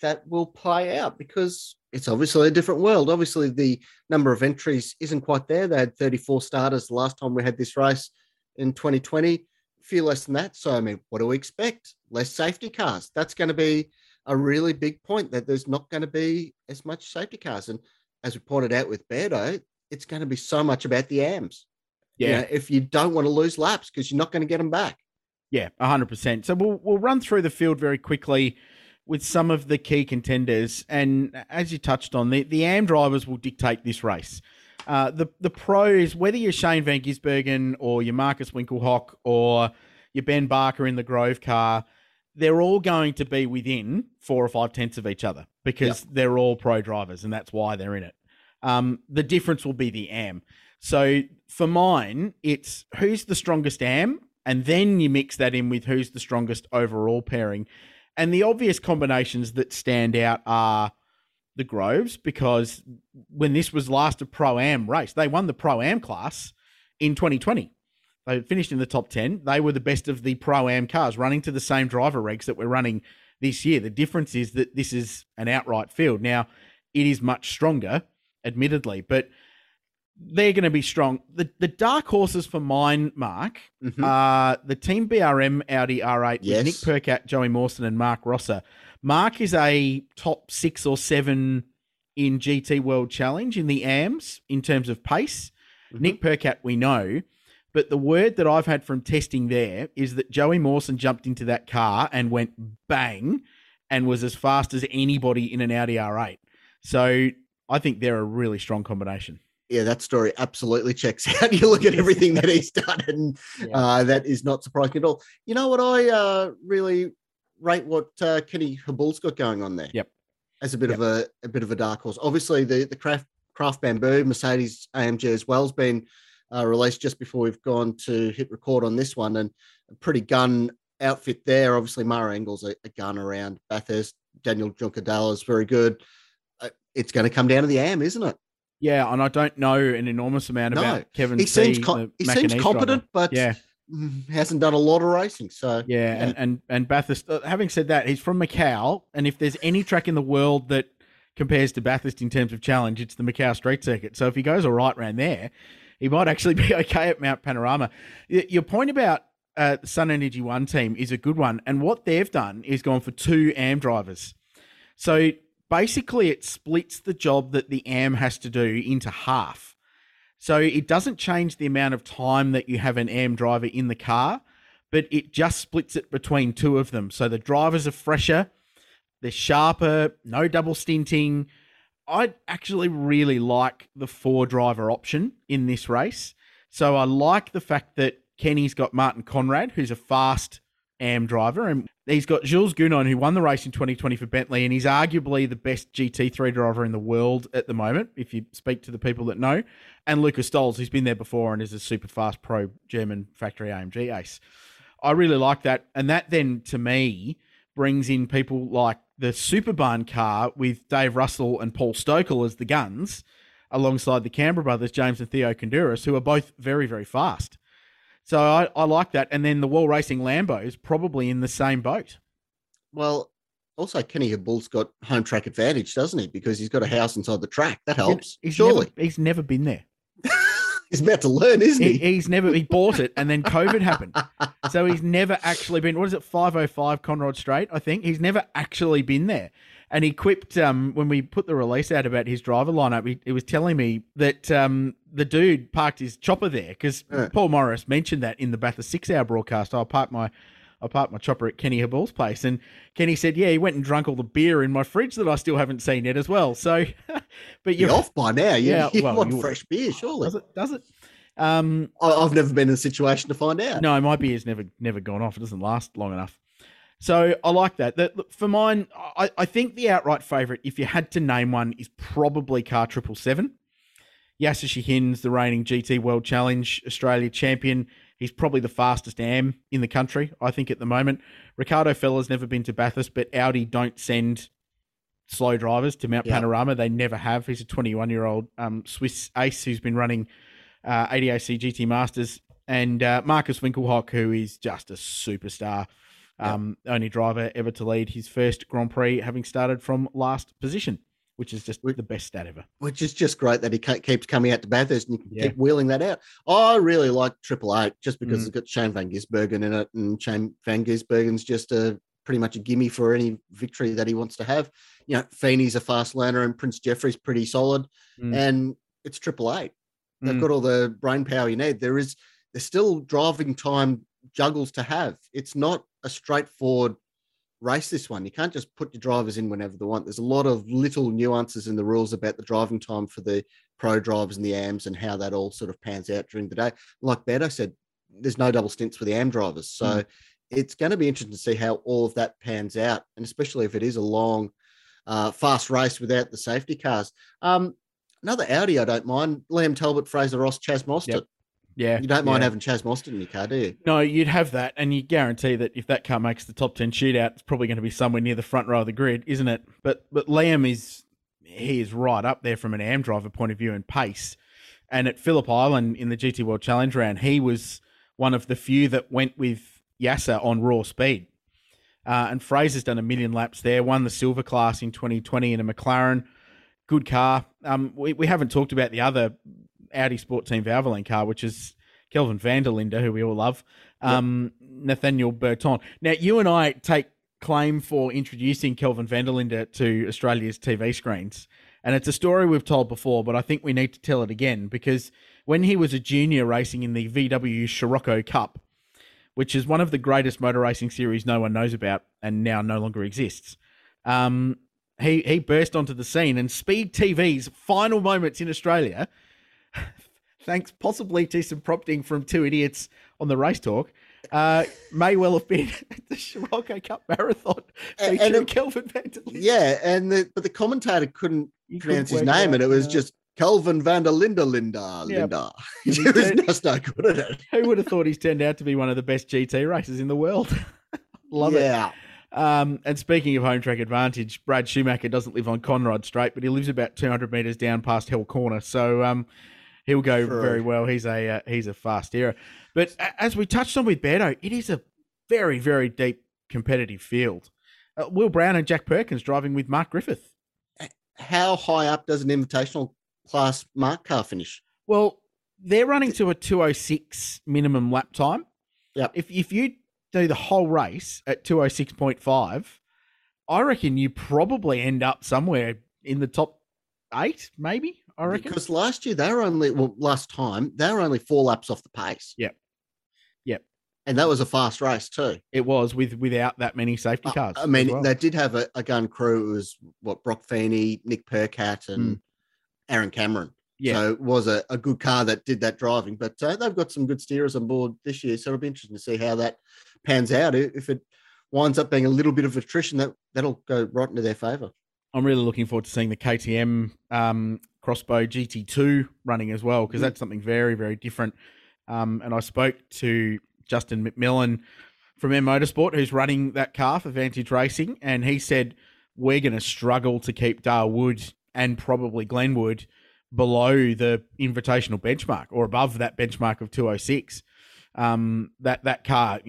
that will play out because it's obviously a different world. Obviously, the number of entries isn't quite there. They had 34 starters the last time we had this race in 2020, a few less than that. So, I mean, what do we expect? Less safety cars. That's going to be a really big point, that there's not going to be as much safety cars. And as we pointed out with Beardo, it's going to be so much about the AMs. Yeah. You know, if you don't want to lose laps because you're not going to get them back. Yeah, 100%. So we'll run through the field very quickly with some of the key contenders. And as you touched on, the AM drivers will dictate this race. The pros, whether you're Shane van Gisbergen or you're Marcus Winkelhock or you're Ben Barker in the Grove car, they're all going to be within 4 or 5 tenths of each other because they're all pro drivers and that's why they're in it. The difference will be the AM. So for mine, it's who's the strongest AM, and then you mix that in with who's the strongest overall pairing. And the obvious combinations that stand out are the Groves, because when this was last a Pro-Am race, they won the Pro-Am class in 2020. They finished in the top 10. They were the best of the Pro-Am cars running to the same driver regs that we're running this year. The difference is that this is an outright field. Now, it is much stronger, admittedly, but they're going to be strong. The dark horses for mine, Mark, are the Team BRM Audi R8 with Nick Percat, Joey Mawson and Mark Rosser. Mark is a top 6 or 7 in GT World Challenge in the AMs in terms of pace. Nick Percat, we know, But the word that I've had from testing there is that Joey Mawson jumped into that car and went bang and was as fast as anybody in an Audi R8. So I think they're a really strong combination. Yeah, that story absolutely checks out. You look at everything that he's done, and that is not surprising at all. You know what? I really rate what Kenny Habul's got going on there. Yep, as a bit of a dark horse. Obviously, the Kraft Bamboo Mercedes AMG as well has been released just before we've gone to hit record on this one, and a pretty gun outfit there. Obviously, Mauro Ingalls a gun around Bathurst. Daniel Junkadella is very good. It's going to come down to the AM, isn't it? Yeah, and I don't know an enormous amount about Kevin. He seems competent, but hasn't done a lot of racing. So and Bathurst. Having said that, he's from Macau, and if there's any track in the world that compares to Bathurst in terms of challenge, it's the Macau Street Circuit. So if he goes all right around there, he might actually be okay at Mount Panorama. Your point about Sun Energy One team is a good one, and what they've done is gone for two AM drivers. So basically, it splits the job that the AM has to do into half. So it doesn't change the amount of time that you have an AM driver in the car, but it just splits it between two of them. So the drivers are fresher, they're sharper, no double stinting. I actually really like the four-driver option in this race. So I like the fact that Kenny's got Martin Conrad, who's a fast AM driver, and he's got Jules Gounon, who won the race in 2020 for Bentley, and he's arguably the best GT3 driver in the world at the moment, if you speak to the people that know, and Lucas Dols, who's been there before and is a super fast pro German factory AMG ace. I really like that, and that then, to me, brings in people like the Superbarn car with Dave Russell and Paul Stokel as the guns, alongside the Canberra brothers, James and Theo Konduras, who are both very, very fast. So I like that. And then the Wall Racing Lambo is probably in the same boat. Well, also Kenny Habul's got home track advantage, doesn't he? Because he's got a house inside the track. That helps. He's never been there. He's about to learn, isn't he? He bought it and then COVID happened. So he's never actually been, 505 Conrod Strait, I think. He's never actually been there. And he quipped, when we put the release out about his driver lineup, he was telling me that the dude parked his chopper there because Paul Morris mentioned that in the Bathurst 6 hour broadcast. I parked my chopper at Kenny Habul's place. And Kenny said, yeah, he went and drunk all the beer in my fridge that I still haven't seen yet as well. So, but you're off by now. You want fresh beer, surely. Does it? I've never been in a situation to find out. No, my beer's never gone off. It doesn't last long enough. So I like that. For mine, I think the outright favourite, if you had to name one, is probably car 777. Yasser Shahin's the reigning GT World Challenge Australia champion. He's probably the fastest AM in the country, I think, at the moment. Ricardo Feller's never been to Bathurst, but Audi don't send slow drivers to Mount Panorama. They never have. He's a 21-year-old Swiss ace who's been running ADAC GT Masters. And Marcus Winkelhock, who is just a superstar. Only driver ever to lead his first Grand Prix, having started from last position, which is just the best stat ever. Which is just great that he keeps coming out to Bathurst and you can keep wheeling that out. I really like Triple Eight just because it's got Shane van Gisbergen in it, and Shane van Gisbergen's just pretty much a gimme for any victory that he wants to have. You know, Feeney's a fast learner and Prince Jeffrey's pretty solid, and it's Triple Eight. They've got all the brain power you need. There's still driving time juggles to have. It's not a straightforward race, this one. You can't just put your drivers in whenever they want. There's a lot of little nuances in the rules about the driving time for the pro drivers and the AMs and how that all sort of pans out during the day. Like Beto said, there's no double stints for the AM drivers. So it's going to be interesting to see how all of that pans out, and especially if it is a long, fast race without the safety cars. Another Audi I don't mind, Liam Talbot, Fraser Ross, Chaz Mostert. Yep. Yeah, you don't mind having Chaz Mostert in your car, do you? No, you'd have that, and you guarantee that if that car makes the top 10 shootout, it's probably going to be somewhere near the front row of the grid, isn't it? But Liam is right up there from an AM driver point of view and pace. And at Phillip Island in the GT World Challenge round, he was one of the few that went with Yasser on raw speed. And Fraser's done a million laps there, won the silver class in 2020 in a McLaren. Good car. We haven't talked about the other Audi Sport Team Valvoline car, which is Kelvin van der Linde, who we all love, Nathaniel Berton. Now, you and I take claim for introducing Kelvin van der Linde to Australia's TV screens And it's a story we've told before, but I think we need to tell it again, because when he was a junior racing in the VW Scirocco Cup, which is one of the greatest motor racing series no one knows about and now no longer exists, he burst onto the scene. And Speed TV's final moments in Australia, thanks possibly to some prompting from two idiots on the Race Talk, may well have been the Scirocco Cup Marathon featuring Kelvin van der Linde. Yeah, and but the commentator couldn't pronounce his name, and it was just Kelvin van der Linde, Linda. Yeah. He was just no good at it. Who would have thought he's turned out to be one of the best GT racers in the world? Love it. And speaking of home track advantage, Brad Schumacher doesn't live on Conrad Strait, but he lives about 200 metres down past Hell Corner. So he'll go very well. He's a fast hero. But as we touched on with Beto, it is a very, very deep competitive field. Will Brown and Jack Perkins driving with Mark Griffith. How high up does an invitational class Mark car finish? Well, they're running to a 2:06 minimum lap time. Yeah. If you do the whole race at 2:06.5, I reckon you probably end up somewhere in the top 8, maybe, I reckon. Because last time, they were only 4 laps off the pace. Yep. And that was a fast race too. It was, without that many safety cars. I mean, they did have a gun crew. It was, Brock Feeney, Nick Percat, and Aaron Cameron. Yeah. So it was a good car that did that driving. But they've got some good steerers on board this year, so it'll be interesting to see how that pans out. If it winds up being a little bit of attrition, that'll go right into their favour. I'm really looking forward to seeing the KTM Crossbow GT2 running as well, because that's something very, very different. And I spoke to Justin McMillan from M Motorsport, who's running that car for Vantage Racing, and he said, we're going to struggle to keep Darwood and probably Glenwood below the invitational benchmark or above that benchmark of 2:06. That car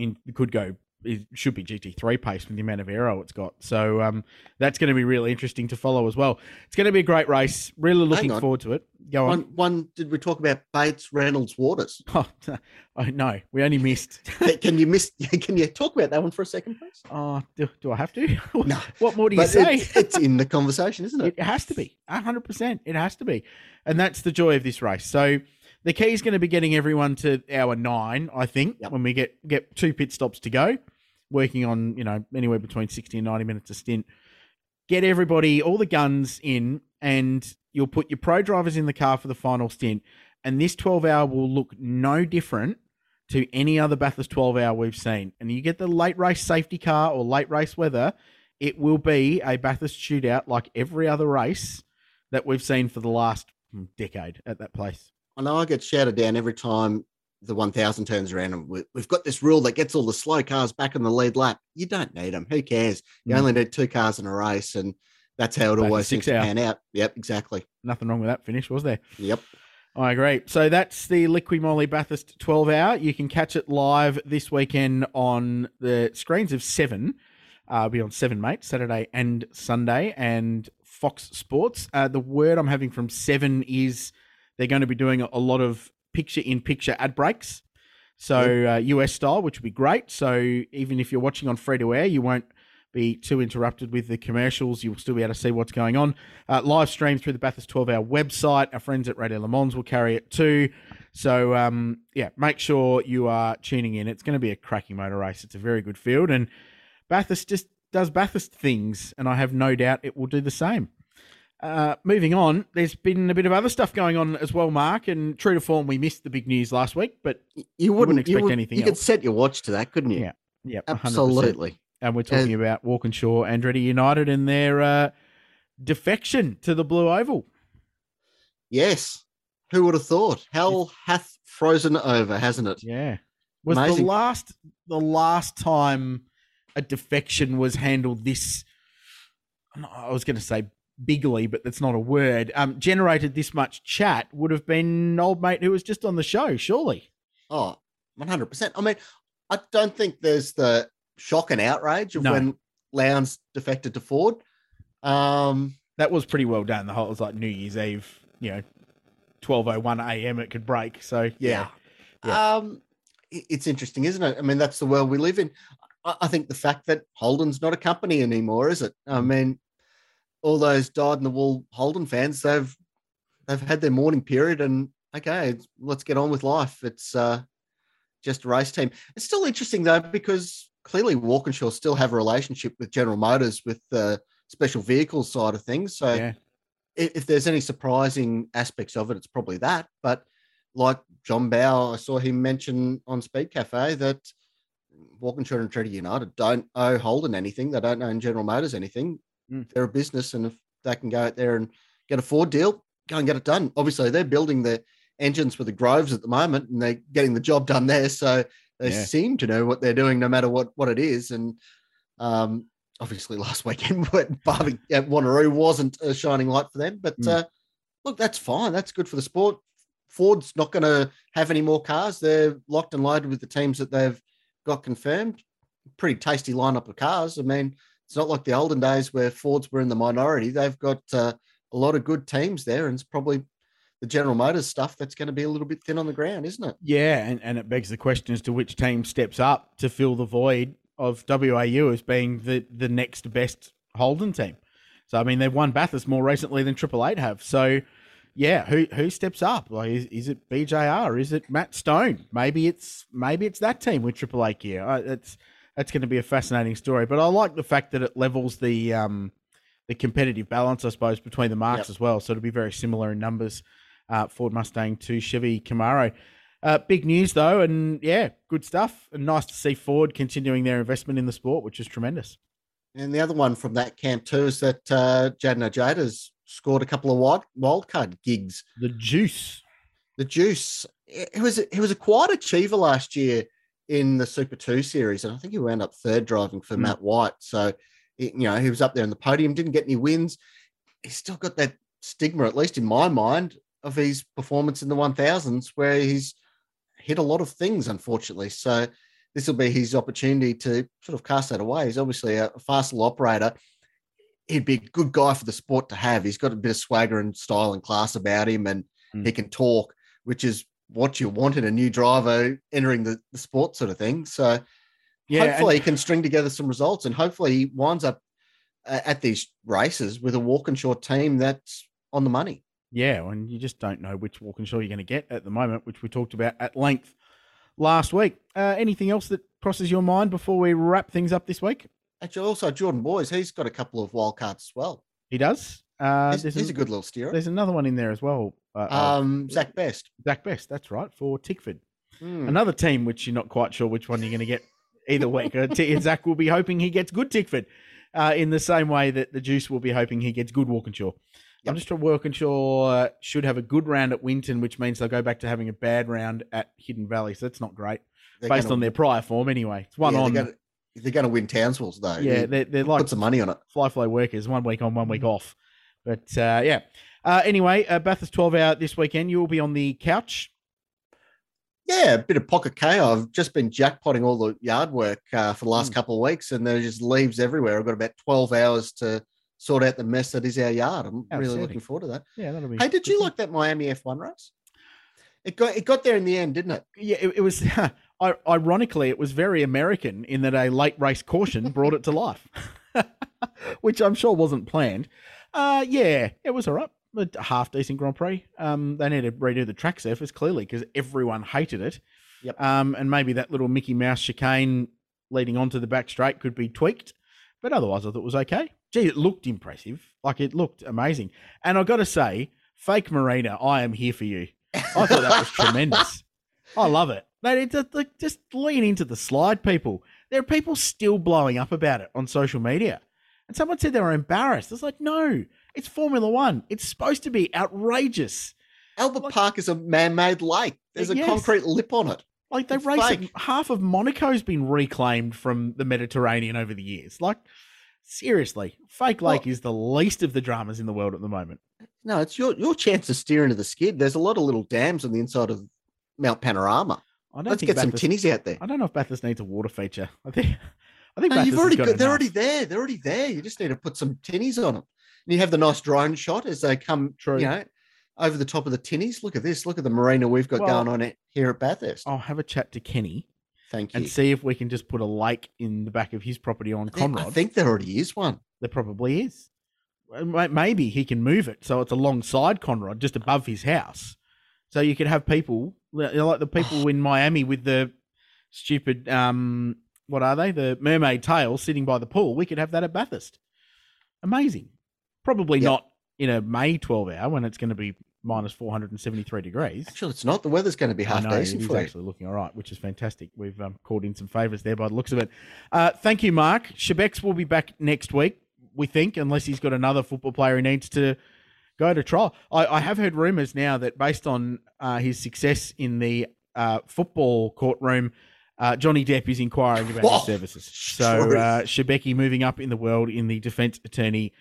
should be GT3 pace with the amount of aero it's got. So that's going to be really interesting to follow as well. It's going to be a great race. Really looking forward to it. Go on. Did we talk about Bates, Reynolds, Waters? Oh, no, we only missed. Can you talk about that one for a second, please? Do I have to? No. What more do you say? It's in the conversation, isn't it? It has to be. 100%. It has to be. And that's the joy of this race. So the key is going to be getting everyone to hour 9, I think, when we get 2 pit stops to go. Working on, anywhere between 60 and 90 minutes a stint. Get everybody, all the guns in, and you'll put your pro drivers in the car for the final stint. And this 12-hour will look no different to any other Bathurst 12-hour we've seen. And you get the late race safety car or late race weather, it will be a Bathurst shootout like every other race that we've seen for the last decade at that place. I know I get shouted down every time the 1000 turns around and we've got this rule that gets all the slow cars back in the lead lap. You don't need them. Who cares? You only need 2 cars in a race, and that's how it always seems to pan out. Yep, exactly. Nothing wrong with that finish, was there? Yep. I agree. So that's the Liqui Moly Bathurst 12 hour. You can catch it live this weekend on the screens of 7. It'll be on 7, mate, Saturday and Sunday, and Fox Sports. The word I'm having from 7 is they're going to be doing a lot of picture-in-picture ad breaks, so US style, which would be great. So even if you're watching on free-to-air, you won't be too interrupted with the commercials. You'll still be able to see what's going on. Live stream through the Bathurst 12-hour website. Our friends at Radio Le Mans will carry it too. So, make sure you are tuning in. It's going to be a cracking motor race. It's a very good field, and Bathurst just does Bathurst things, and I have no doubt it will do the same. Moving on, there's been a bit of other stuff going on as well, Mark, and true to form, we missed the big news last week, but you wouldn't expect anything else. You could set your watch to that, couldn't you? Yeah, absolutely. 100%. And we're talking about Walkinshaw Andretti United and their defection to the Blue Oval. Yes. Who would have thought? Hell hath frozen over, hasn't it? Yeah. Was amazing. The last time a defection was handled this, I was going to say bigly, but that's not a word, generated this much chat would have been old mate who was just on the show, surely. Oh, 100%. I mean, I don't think there's the shock and outrage of when Lowndes defected to Ford. That was pretty well done. The whole, it was like New Year's Eve, 12:01 a.m. it could break. So, yeah. It's interesting, isn't it? I mean, that's the world we live in. I think the fact that Holden's not a company anymore, is it? I mean, all those dyed-in-the-wool Holden fans, they've had their mourning period, and okay, let's get on with life. It's just a race team. It's still interesting though, because clearly Walkinshaw still have a relationship with General Motors with the special vehicles side of things. So yeah, if there's any surprising aspects of it, it's probably that. But like John Bowles, I saw him mention on Speed Cafe that Walkinshaw and Treaty United don't owe Holden anything. They don't own General Motors anything. Mm. They're a business, and if they can go out there and get a Ford deal, go and get it done. Obviously, they're building their engines for the Groves at the moment, and they're getting the job done there. So they seem to know what they're doing, no matter what it is. And obviously, last weekend at Wanneroo wasn't a shining light for them. But look, that's fine. That's good for the sport. Ford's not going to have any more cars. They're locked and loaded with the teams that they've got confirmed. Pretty tasty lineup of cars. I mean, it's not like the olden days where Fords were in the minority. They've got a lot of good teams there, and it's probably the General Motors stuff that's going to be a little bit thin on the ground, isn't it? Yeah, and it begs the question as to which team steps up to fill the void of WAU as being the next best Holden team. So, I mean, they've won Bathurst more recently than Triple Eight have. So, yeah, who steps up? Like, is it BJR? Is it Matt Stone? Maybe it's that team with Triple Eight gear. That's going to be a fascinating story. But I like the fact that it levels the competitive balance, I suppose, between the marques as well. So it'll be very similar in numbers, Ford Mustang to Chevy Camaro. Big news, though, and, yeah, good stuff. And nice to see Ford continuing their investment in the sport, which is tremendous. And the other one from that camp, too, is that Jadna Jada's scored a couple of wildcard gigs. The Juice. He was a quiet achiever last year in the Super 2 series, and I think he wound up third driving for Matt White. So, he was up there on the podium, didn't get any wins. He's still got that stigma, at least in my mind, of his performance in the 1000s, where he's hit a lot of things, unfortunately. So this will be his opportunity to sort of cast that away. He's obviously a fast little operator. He'd be a good guy for the sport to have. He's got a bit of swagger and style and class about him, and he can talk, which is what you want in a new driver entering the sport sort of thing. So hopefully he can string together some results, and hopefully he winds up at these races with a Walkinshaw team that's on the money. Yeah, and you just don't know which Walkinshaw you're going to get at the moment, which we talked about at length last week. Anything else that crosses your mind before we wrap things up this week? Actually, also Jordan Boys, he's got a couple of wildcards as well. He does. He's a good little steerer. There's another one in there as well. Zach Best. Zach Best, that's right, for Tickford. Another team which you're not quite sure which one you're going to get either week. Zach will be hoping he gets good Tickford in the same way that the Juice will be hoping he gets good Walkinshaw. Yep. I'm just sure Walkinshaw should have a good round at Winton, which means they'll go back to having a bad round at Hidden Valley. So that's not great, based on their prior form anyway. It's one on. They're going to win Townsville's though. Yeah, they're like put some money on it. Fly workers, 1 week on, 1 week off. But yeah. Anyway, Bathurst 12 hour this weekend. You will be on the couch. Yeah, a bit of pocket KO. I've just been jackpotting all the yard work for the last couple of weeks, and there's just leaves everywhere. I've got about 12 hours to sort out the mess that is our yard. I'm really looking forward to that. Yeah, that'll be. Hey, did you like that Miami F1 race? It got there in the end, didn't it? Yeah, it was. Ironically, it was very American in that a late race caution brought it to life, which I'm sure wasn't planned. Yeah, it was all right. A half decent Grand Prix. They need to redo the track surface clearly because everyone hated it. Yep. And maybe that little Mickey Mouse chicane leading onto the back straight could be tweaked, but otherwise I thought it was okay. Gee, it looked impressive. Like it looked amazing. And I got to say, fake Marina, I am here for you. I thought that was tremendous. I love it. They just lean into the slide, people. There are people still blowing up about it on social media. And someone said they were embarrassed. It's like, no, it's Formula One. It's supposed to be outrageous. Albert Park is a man-made lake. There's a concrete lip on it. Like they race it. Half of Monaco's been reclaimed from the Mediterranean over the years. Like, seriously, fake lake is the least of the dramas in the world at the moment. No, it's your chance to steer into the skid. There's a lot of little dams on the inside of Mount Panorama. Let's get some tinnies out there. I don't know if Bathurst needs a water feature. I think Bathurst they're already there. They're already there. You just need to put some tinnies on them. And you have the nice drone shot as they come, over the top of the tinnies. Look at this. Look at the marina we've got going on here at Bathurst. I'll have a chat to Kenny. Thank you. And see if we can just put a lake in the back of his property on Conrad. I think there already is one. There probably is. maybe he can move it so it's alongside Conrad, just above his house. So you could have people, you know, like the people in Miami with the stupid, what are they? The mermaid tail sitting by the pool. We could have that at Bathurst. Amazing. Probably not in a May 12 hour when it's going to be minus 473 degrees. Actually, it's not. The weather's going to be half decent for you. It's actually looking all right, which is fantastic. We've called in some favours there by the looks of it. Thank you, Mark. Shebex will be back next week, we think, unless he's got another football player he needs to go to trial. I have heard rumours now that based on his success in the football courtroom, Johnny Depp is inquiring about his services. So Shebecky moving up in the world in the defence attorney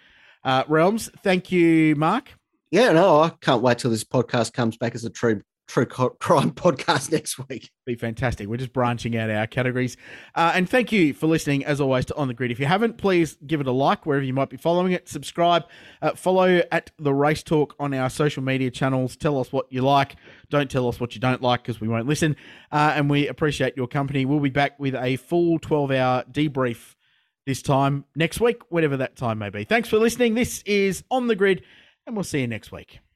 realms. Thank you, Mark. Yeah, no, I can't wait till this podcast comes back as a true crime podcast next week. Be fantastic. We're just branching out our categories. And thank you for listening, as always, to On The Grid. If you haven't, please give it a like wherever you might be following it. Subscribe. Follow at The Race Talk on our social media channels. Tell us what you like. Don't tell us what you don't like because we won't listen. And we appreciate your company. We'll be back with a full 12-hour debrief this time next week, whatever that time may be. Thanks for listening. This is On The Grid. And we'll see you next week.